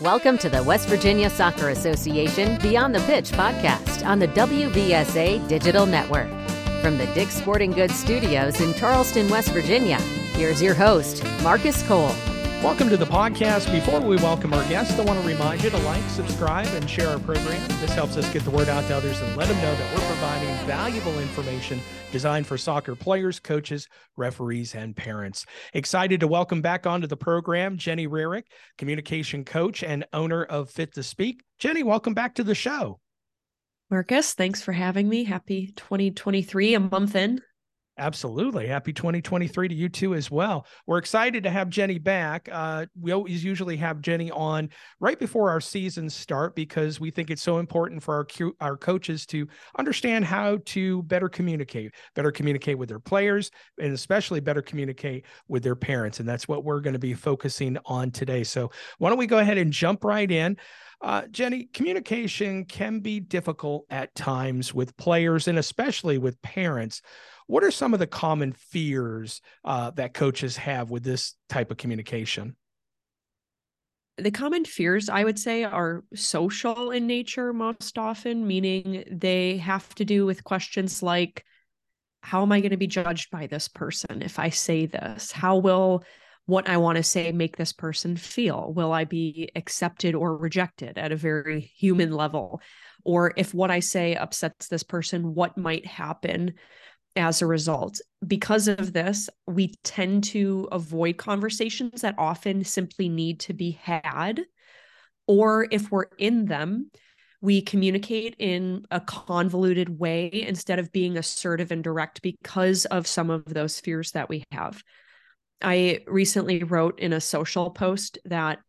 Welcome to the West Virginia Soccer Association Beyond the Pitch podcast on the WVSA Digital Network. From the Dick's Sporting Goods studios in Charleston, West Virginia, here's your host, Marcus Cole. Welcome to the podcast. Before we welcome our guests, I want to remind you to like, subscribe, and share our program. This helps us get the word out to others and let them know that we're providing valuable information designed for soccer players, coaches, referees, and parents. Excited to welcome back onto the program Jenny Rerick, communication coach and owner of Fit to Speak. Jenny, welcome back to the show. Marcus, thanks for having me. Happy 2023, a month in. Absolutely. Happy 2023 to you too as well. We're excited to have Jenny back. We always usually have Jenny on right before our seasons start because we think it's so important for our coaches to understand how to better communicate with their players, and especially better communicate with their parents. And that's what we're going to be focusing on today. So why don't we go ahead and jump right in. Jenny, communication can be difficult at times with players and especially with parents. What are some of the common fears that coaches have with this type of communication? The common fears, I would say, are social in nature most often, meaning they have to do with questions like, how am I going to be judged by this person if I say this? How will what I want to say make this person feel? Will I be accepted or rejected at a very human level? Or if what I say upsets this person, what might happen as a result? Because of this, we tend to avoid conversations that often simply need to be had. Or if we're in them, we communicate in a convoluted way instead of being assertive and direct because of some of those fears that we have. I recently wrote in a social post that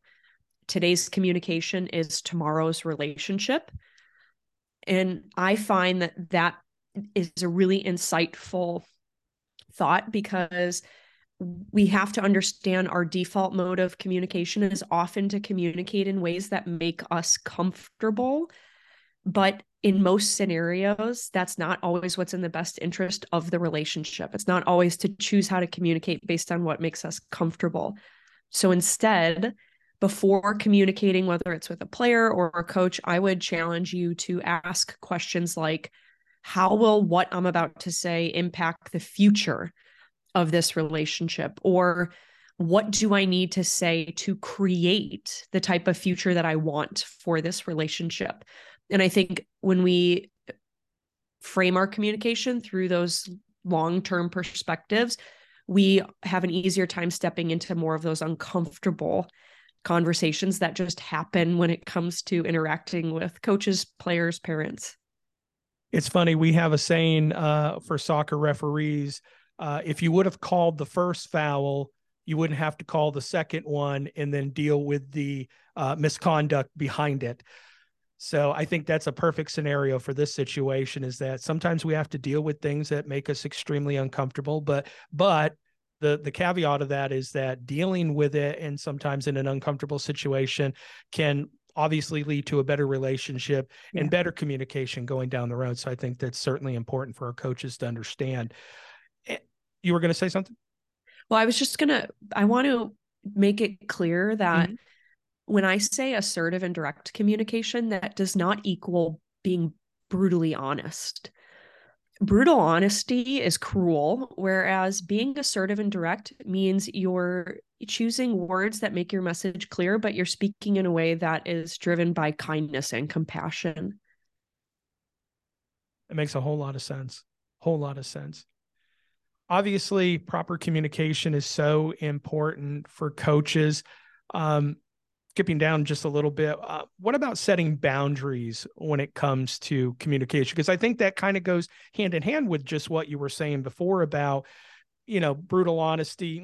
today's communication is tomorrow's relationship. And I find that that is a really insightful thought because we have to understand our default mode of communication is often to communicate in ways that make us comfortable. But in most scenarios, that's not always what's in the best interest of the relationship. It's not always to choose how to communicate based on what makes us comfortable. So instead, before communicating, whether it's with a player or a coach, I would challenge you to ask questions like, how will what I'm about to say impact the future of this relationship? Or what do I need to say to create the type of future that I want for this relationship? And I think when we frame our communication through those long-term perspectives, we have an easier time stepping into more of those uncomfortable conversations that just happen when it comes to interacting with coaches, players, parents. It's funny, we have a saying for soccer referees, if you would have called the first foul, you wouldn't have to call the second one and then deal with the misconduct behind it. So I think that's a perfect scenario for this situation, is that sometimes we have to deal with things that make us extremely uncomfortable. But the caveat of that is that dealing with it, and sometimes in an uncomfortable situation, can obviously lead to a better relationship and better communication going down the road. So I think that's certainly important for our coaches to understand. You were going to say something? Well, I want to make it clear that when I say assertive and direct communication, that does not equal being brutally honest. Brutal honesty is cruel, whereas being assertive and direct means you're choosing words that make your message clear, but you're speaking in a way that is driven by kindness and compassion. It makes a whole lot of sense. Obviously, proper communication is so important for coaches. Skipping down just a little bit, what about setting boundaries when it comes to communication? Because I think that kind of goes hand in hand with just what you were saying before about, brutal honesty,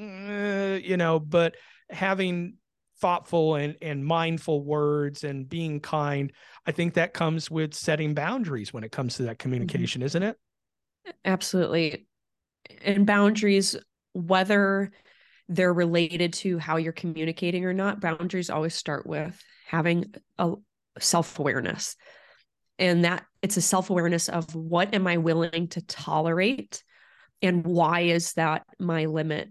but having thoughtful and mindful words and being kind. I think that comes with setting boundaries when it comes to that communication, isn't it? Absolutely. And boundaries, whether they're related to how you're communicating or not, boundaries always start with having a self-awareness. And that it's a self-awareness of what am I willing to tolerate and why is that my limit?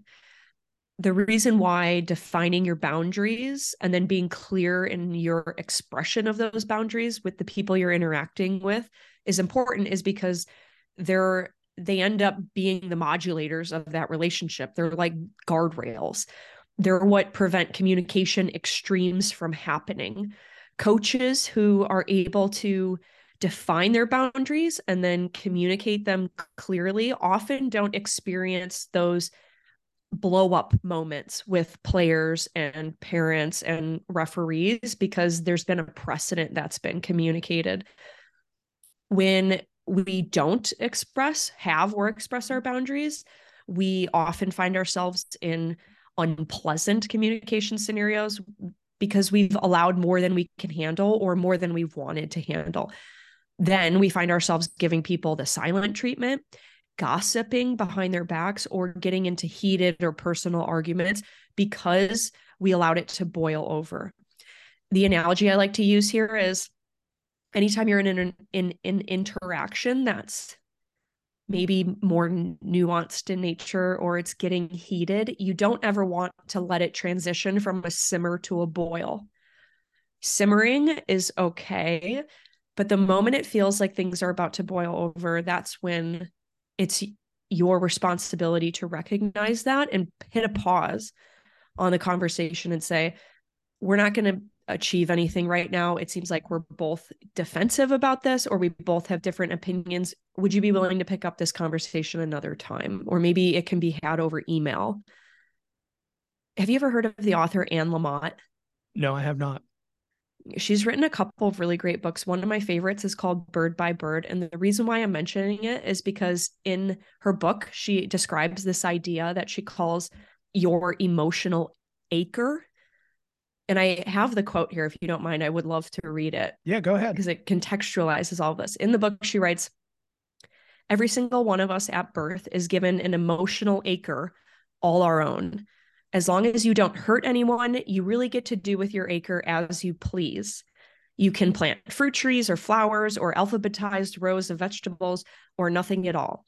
the reason why defining your boundaries and then being clear in your expression of those boundaries with the people you're interacting with is important is because they end up being the modulators of that relationship. They're like guardrails. They're what prevent communication extremes from happening. Coaches who are able to define their boundaries and then communicate them clearly often don't experience those blow up moments with players and parents and referees because there's been a precedent that's been communicated. When we don't express our boundaries, we often find ourselves in unpleasant communication scenarios because we've allowed more than we can handle or more than we've wanted to handle. Then we find ourselves giving people the silent treatment, gossiping behind their backs, or getting into heated or personal arguments because we allowed it to boil over. The analogy I like to use here is anytime you're in an interaction that's maybe more nuanced in nature or it's getting heated, you don't ever want to let it transition from a simmer to a boil. Simmering is okay, but the moment it feels like things are about to boil over, that's when it's your responsibility to recognize that and hit a pause on the conversation and say, we're not going to achieve anything right now. It seems like we're both defensive about this, or we both have different opinions. Would you be willing to pick up this conversation another time? Or maybe it can be had over email. Have you ever heard of the author Anne Lamott? No, I have not. She's written a couple of really great books. One of my favorites is called Bird by Bird. And the reason why I'm mentioning it is because in her book, she describes this idea that she calls your emotional acre. And I have the quote here, if you don't mind, I would love to read it. Yeah, go ahead. Because it contextualizes all of this. In the book, she writes, every single one of us at birth is given an emotional acre all our own. As long as you don't hurt anyone, you really get to do with your acre as you please. You can plant fruit trees or flowers or alphabetized rows of vegetables or nothing at all.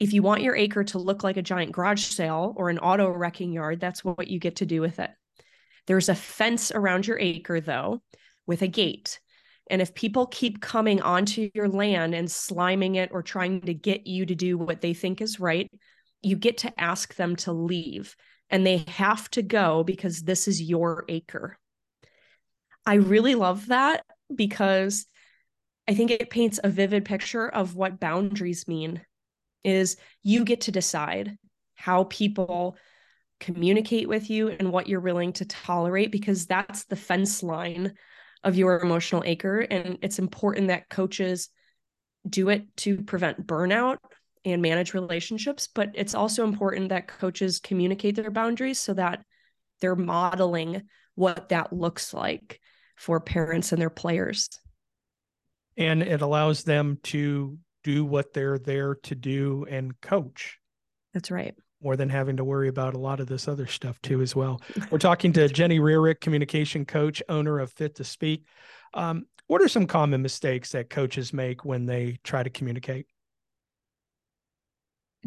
If you want your acre to look like a giant garage sale or an auto wrecking yard, that's what you get to do with it. There's a fence around your acre, though, with a gate. And if people keep coming onto your land and sliming it or trying to get you to do what they think is right, you get to ask them to leave. And they have to go because this is your acre. I really love that because I think it paints a vivid picture of what boundaries mean, is you get to decide how people communicate with you and what you're willing to tolerate, because that's the fence line of your emotional acre. And it's important that coaches do it to prevent burnout and manage relationships, but it's also important that coaches communicate their boundaries so that they're modeling what that looks like for parents and their players. And it allows them to do what they're there to do and coach. That's right. More than having to worry about a lot of this other stuff too as well. We're talking to Jenny Rerick, communication coach, owner of Fit to Speak. What are some common mistakes that coaches make when they try to communicate?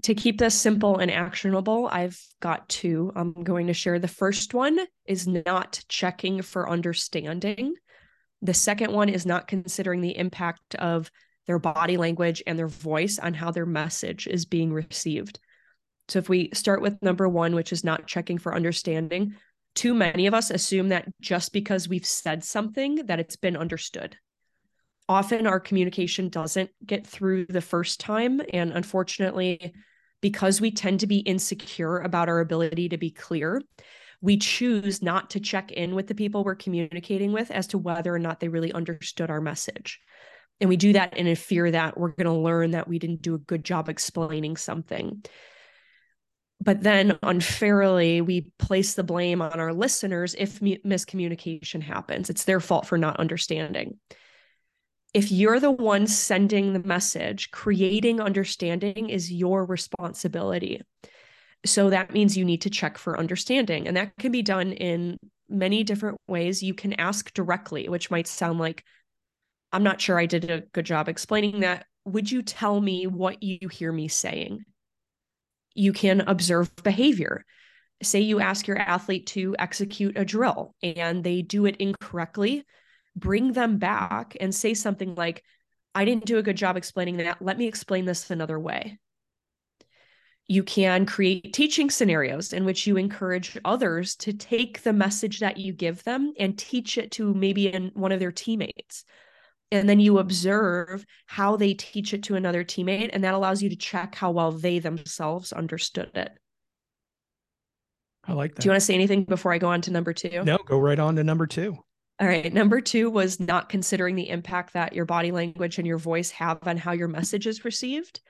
To keep this simple and actionable, I've got two I'm going to share. The first one is not checking for understanding. The second one is not considering the impact of their body language and their voice on how their message is being received. So if we start with number one, which is not checking for understanding, too many of us assume that just because we've said something that it's been understood. Often our communication doesn't get through the first time. And unfortunately, because we tend to be insecure about our ability to be clear, we choose not to check in with the people we're communicating with as to whether or not they really understood our message. And we do that in a fear that we're going to learn that we didn't do a good job explaining something. But then unfairly, we place the blame on our listeners if miscommunication happens. It's their fault for not understanding. If you're the one sending the message, creating understanding is your responsibility. So that means you need to check for understanding. And that can be done in many different ways. You can ask directly, which might sound like, I'm not sure I did a good job explaining that. Would you tell me what you hear me saying? You can observe behavior. say you ask your athlete to execute a drill and they do it incorrectly, bring them back and say something like, I didn't do a good job explaining that. Let me explain this another way. You can create teaching scenarios in which you encourage others to take the message that you give them and teach it to maybe one of their teammates. And then you observe how they teach it to another teammate, and that allows you to check how well they themselves understood it. I like that. Do you want to say anything before I go on to number two? No, go right on to number two. All right. Number two was not considering the impact that your body language and your voice have on how your message is received.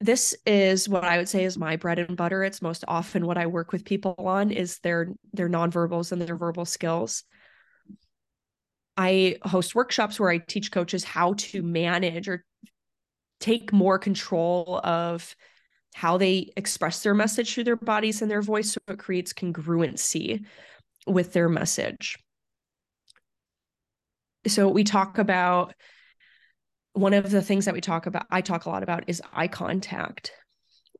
This is what I would say is my bread and butter. It's most often what I work with people on is their nonverbals and their verbal skills. I host workshops where I teach coaches how to manage or take more control of how they express their message through their bodies and their voice, so it creates congruency with their message. So we talk about, one of the things that we talk about, I talk a lot about, is eye contact.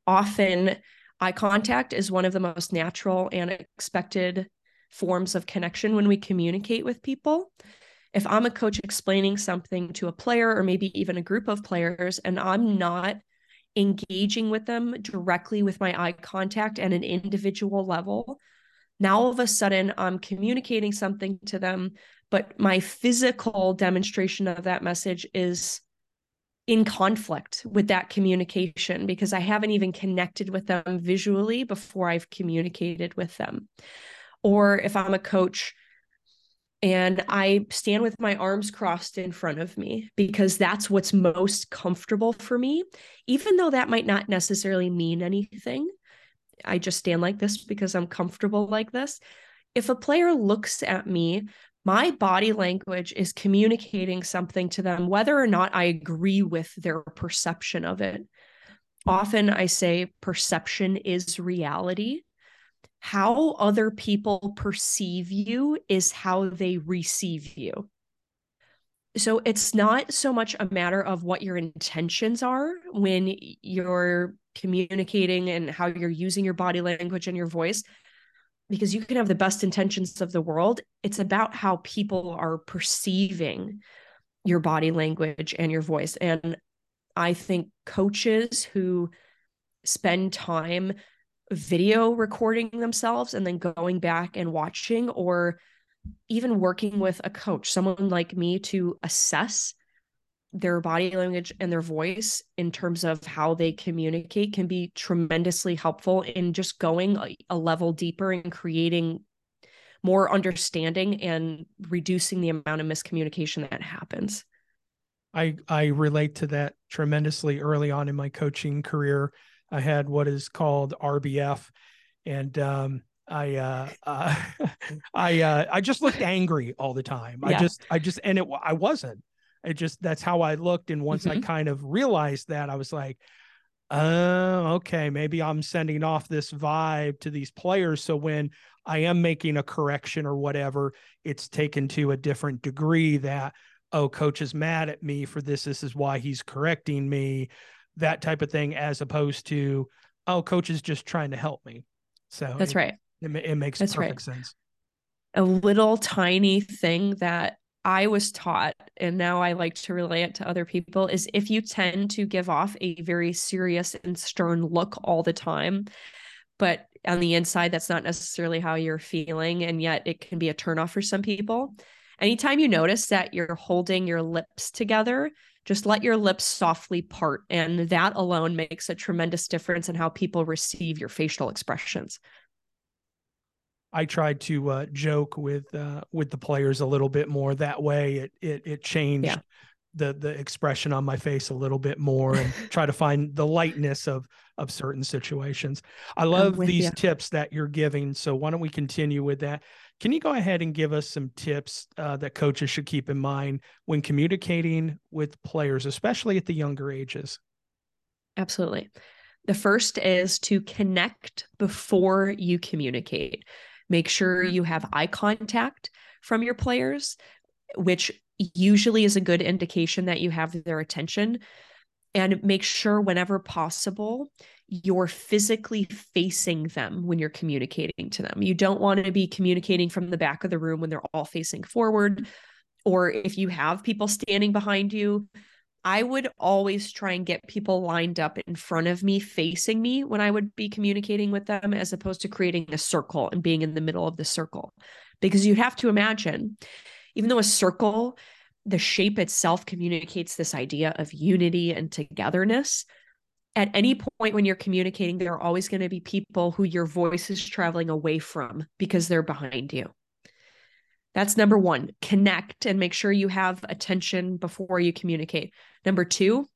Often eye contact is one of the most natural and expected forms of connection when we communicate with people. If I'm a coach explaining something to a player or maybe even a group of players, and I'm not engaging with them directly with my eye contact at an individual level, now all of a sudden I'm communicating something to them, but my physical demonstration of that message is in conflict with that communication because I haven't even connected with them visually before I've communicated with them. Or if I'm a coach and I stand with my arms crossed in front of me because that's what's most comfortable for me, even though that might not necessarily mean anything. I just stand like this because I'm comfortable like this. If a player looks at me, my body language is communicating something to them, whether or not I agree with their perception of it. Often I say perception is reality. How other people perceive you is how they receive you. So it's not so much a matter of what your intentions are when you're communicating and how you're using your body language and your voice, because you can have the best intentions of the world. It's about how people are perceiving your body language and your voice. And I think coaches who spend time video recording themselves and then going back and watching, or even working with a coach, someone like me, to assess their body language and their voice in terms of how they communicate, can be tremendously helpful in just going a level deeper and creating more understanding and reducing the amount of miscommunication that happens. I relate to that tremendously. Early on in my coaching career, I had what is called RBF, and I just looked angry all the time. Yeah. I wasn't. It just, that's how I looked. And once I kind of realized that, I was like, oh, okay, maybe I'm sending off this vibe to these players. So when I am making a correction or whatever, it's taken to a different degree that, oh, coach is mad at me for this. This is why he's correcting me, that type of thing, as opposed to, oh, coach is just trying to help me. So that's right. It makes perfect sense. A little tiny thing that I was taught, and now I like to relay it to other people, is if you tend to give off a very serious and stern look all the time, but on the inside, that's not necessarily how you're feeling, and yet it can be a turnoff for some people. Anytime you notice that you're holding your lips together, just let your lips softly part. And that alone makes a tremendous difference in how people receive your facial expressions. I tried to joke with the players a little bit more. That way, it changed the expression on my face a little bit more, and try to find the lightness of certain situations. I love these tips that you're giving. So why don't we continue with that? Can you go ahead and give us some tips that coaches should keep in mind when communicating with players, especially at the younger ages? Absolutely. The first is to connect before you communicate. Make sure you have eye contact from your players, which usually is a good indication that you have their attention. And make sure whenever possible, you're physically facing them when you're communicating to them. You don't want to be communicating from the back of the room when they're all facing forward, or if you have people standing behind you. I would always try and get people lined up in front of me, facing me when I would be communicating with them, as opposed to creating a circle and being in the middle of the circle. Because you have to imagine, even though a circle, the shape itself communicates this idea of unity and togetherness, at any point when you're communicating, there are always going to be people who your voice is traveling away from because they're behind you. That's number one, connect and make sure you have attention before you communicate. Number two,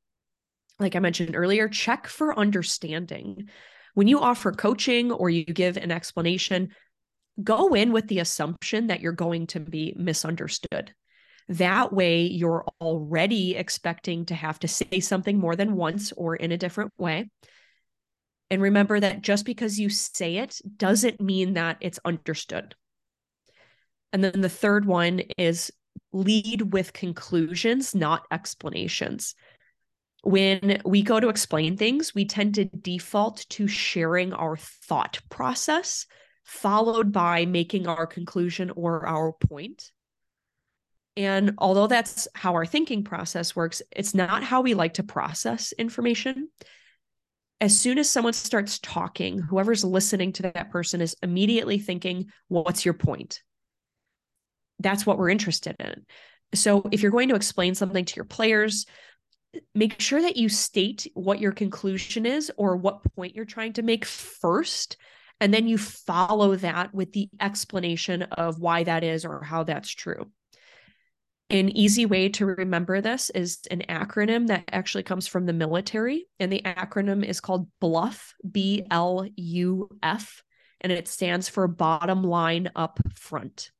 like I mentioned earlier, check for understanding. When you offer coaching or you give an explanation, go in with the assumption that you're going to be misunderstood. That way, you're already expecting to have to say something more than once or in a different way. And remember that just because you say it doesn't mean that it's understood. And then the third one is lead with conclusions, not explanations. When we go to explain things, we tend to default to sharing our thought process, followed by making our conclusion or our point. And although that's how our thinking process works, it's not how we like to process information. As soon as someone starts talking, whoever's listening to that person is immediately thinking, well, what's your point? That's what we're interested in. So if you're going to explain something to your players, make sure that you state what your conclusion is or what point you're trying to make first, and then you follow that with the explanation of why that is or how that's true. An easy way to remember this is an acronym that actually comes from the military, and the acronym is called BLUF, BLUF, and it stands for bottom line up front.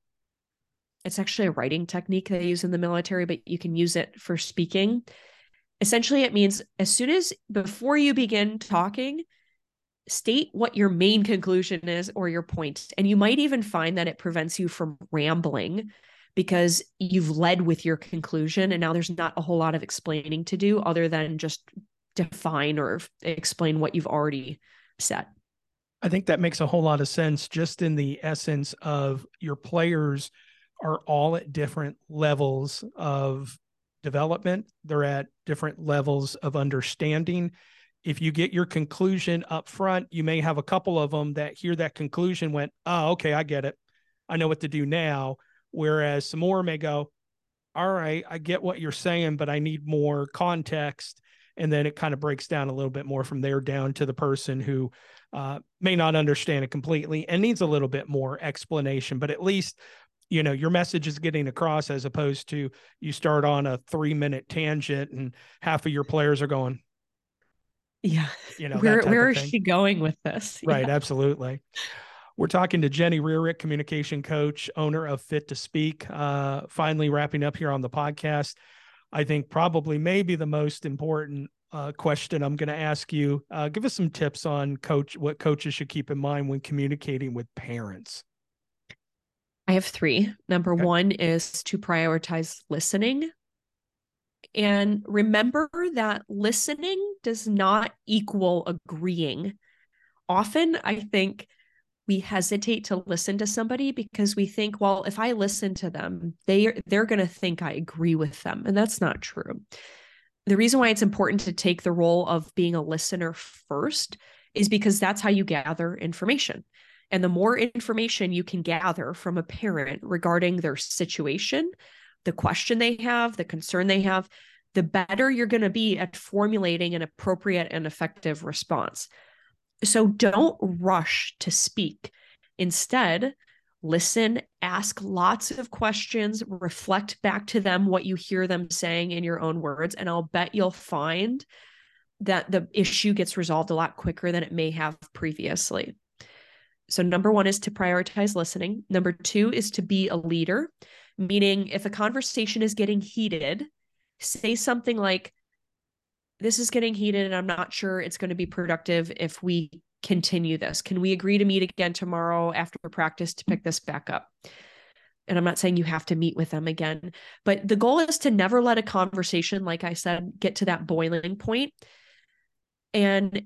It's actually a writing technique they use in the military, but you can use it for speaking. Essentially, it means before you begin talking, state what your main conclusion is or your point. And you might even find that it prevents you from rambling because you've led with your conclusion. And now there's not a whole lot of explaining to do other than just define or explain what you've already said. I think that makes a whole lot of sense, just in the essence of your players are all at different levels of development. They're at different levels of understanding. If you get your conclusion up front, you may have a couple of them that hear that conclusion went, oh, okay, I get it. I know what to do now. Whereas some more may go, all right, I get what you're saying, but I need more context. And then it kind of breaks down a little bit more from there down to the person who may not understand it completely and needs a little bit more explanation, but at least you know, your message is getting across, as opposed to you start on a 3-minute tangent and half of your players are going, yeah, you know, where is she going with this? Right. Yeah. Absolutely. We're talking to Jenny Rerick, communication coach, owner of Fit to Speak. Finally wrapping up here on the podcast. I think probably maybe the most important question I'm going to ask you, give us some tips on what coaches should keep in mind when communicating with parents. I have three. Number one is to prioritize listening. And remember that listening does not equal agreeing. Often, I think we hesitate to listen to somebody because we think, well, if I listen to them, they're going to think I agree with them. And that's not true. The reason why it's important to take the role of being a listener first is because that's how you gather information. And the more information you can gather from a parent regarding their situation, the question they have, the concern they have, the better you're going to be at formulating an appropriate and effective response. So don't rush to speak. Instead, listen, ask lots of questions, reflect back to them what you hear them saying in your own words, and I'll bet you'll find that the issue gets resolved a lot quicker than it may have previously. So number one is to prioritize listening. Number two is to be a leader, meaning if a conversation is getting heated, say something like, this is getting heated and I'm not sure it's going to be productive if we continue this. Can we agree to meet again tomorrow after practice to pick this back up? And I'm not saying you have to meet with them again, but the goal is to never let a conversation, like I said, get to that boiling point. And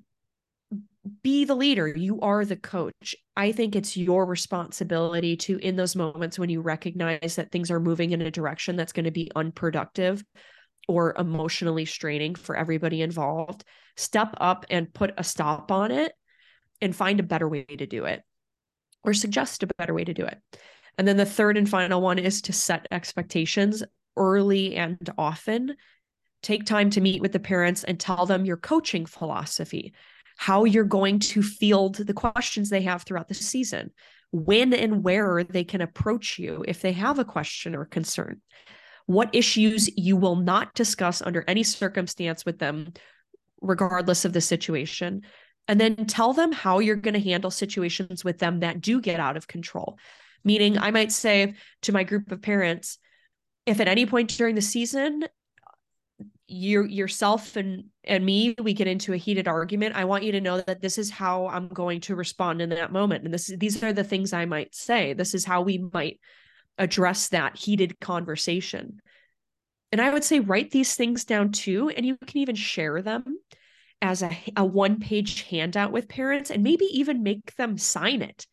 be the leader. You are the coach. I think it's your responsibility to, in those moments when you recognize that things are moving in a direction that's going to be unproductive or emotionally straining for everybody involved, step up and put a stop on it and find a better way to do it, or suggest a better way to do it. And then the third and final one is to set expectations early and often. Take time to meet with the parents and tell them your coaching philosophy, how you're going to field the questions they have throughout the season, when and where they can approach you if they have a question or concern, what issues you will not discuss under any circumstance with them, regardless of the situation, and then tell them how you're going to handle situations with them that do get out of control. Meaning, I might say to my group of parents, if at any point during the season, yourself and me, we get into a heated argument, I want you to know that this is how I'm going to respond in that moment. And these are the things I might say. This is how we might address that heated conversation. And I would say, write these things down too. And you can even share them as a one-page handout with parents, and maybe even make them sign it.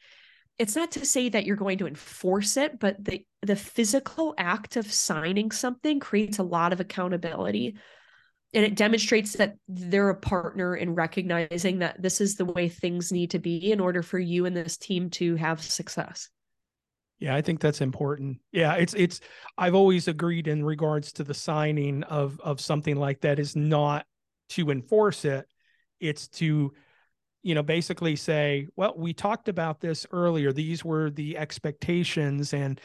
It's not to say that you're going to enforce it, but the physical act of signing something creates a lot of accountability, and it demonstrates that they're a partner in recognizing that this is the way things need to be in order for you and this team to have success. Yeah, I think that's important. Yeah, it's I've always agreed in regards to the signing of something like that is not to enforce it. It's to, you know, basically say, well, we talked about this earlier. These were the expectations and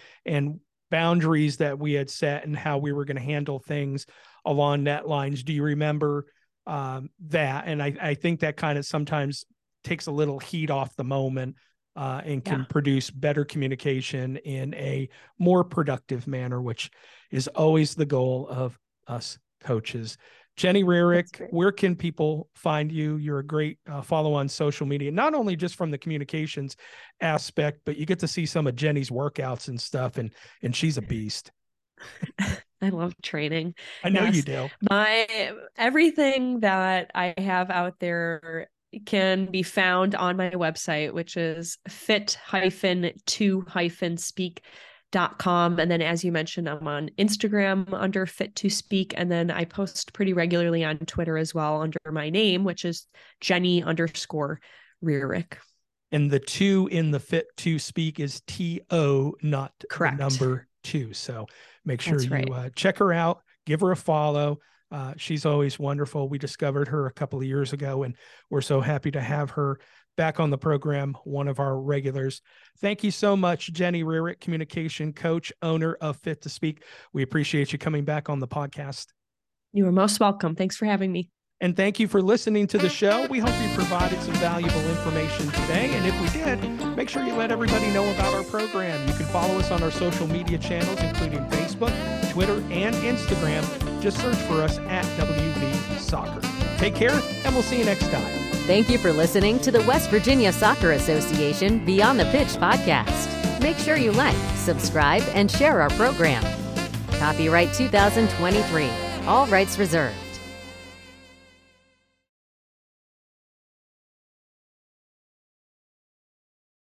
boundaries that we had set and how we were going to handle things along that lines. Do you remember that? And I think that kind of sometimes takes a little heat off the moment and can produce better communication in a more productive manner, which is always the goal of us coaches. Jenny Rerick, where can people find you? You're a great follow on social media, not only just from the communications aspect, but you get to see some of Jenny's workouts and stuff, and she's a beast. I love training. I know you do. Everything that I have out there can be found on my website, which is fit-to-speak.com. And then, as you mentioned, I'm on Instagram under Fit to Speak. And then I post pretty regularly on Twitter as well under my name, which is Jenny_Rerick. And the two in the Fit to Speak is TO, not correct, number two. So make sure you check her out, give her a follow. She's always wonderful. We discovered her a couple of years ago, and we're so happy to have her back on the program, one of our regulars. Thank you so much, Jenny Rerick, communication coach, owner of Fit to Speak. We appreciate you coming back on the podcast. You are most welcome. Thanks for having me. And thank you for listening to the show. We hope you provided some valuable information today. And if we did, make sure you let everybody know about our program. You can follow us on our social media channels, including Facebook, Twitter, and Instagram. Just search for us at WV Soccer. Take care, and we'll see you next time. Thank you for listening to the West Virginia Soccer Association Beyond the Pitch podcast. Make sure you like, subscribe, and share our program. Copyright 2023. All rights reserved.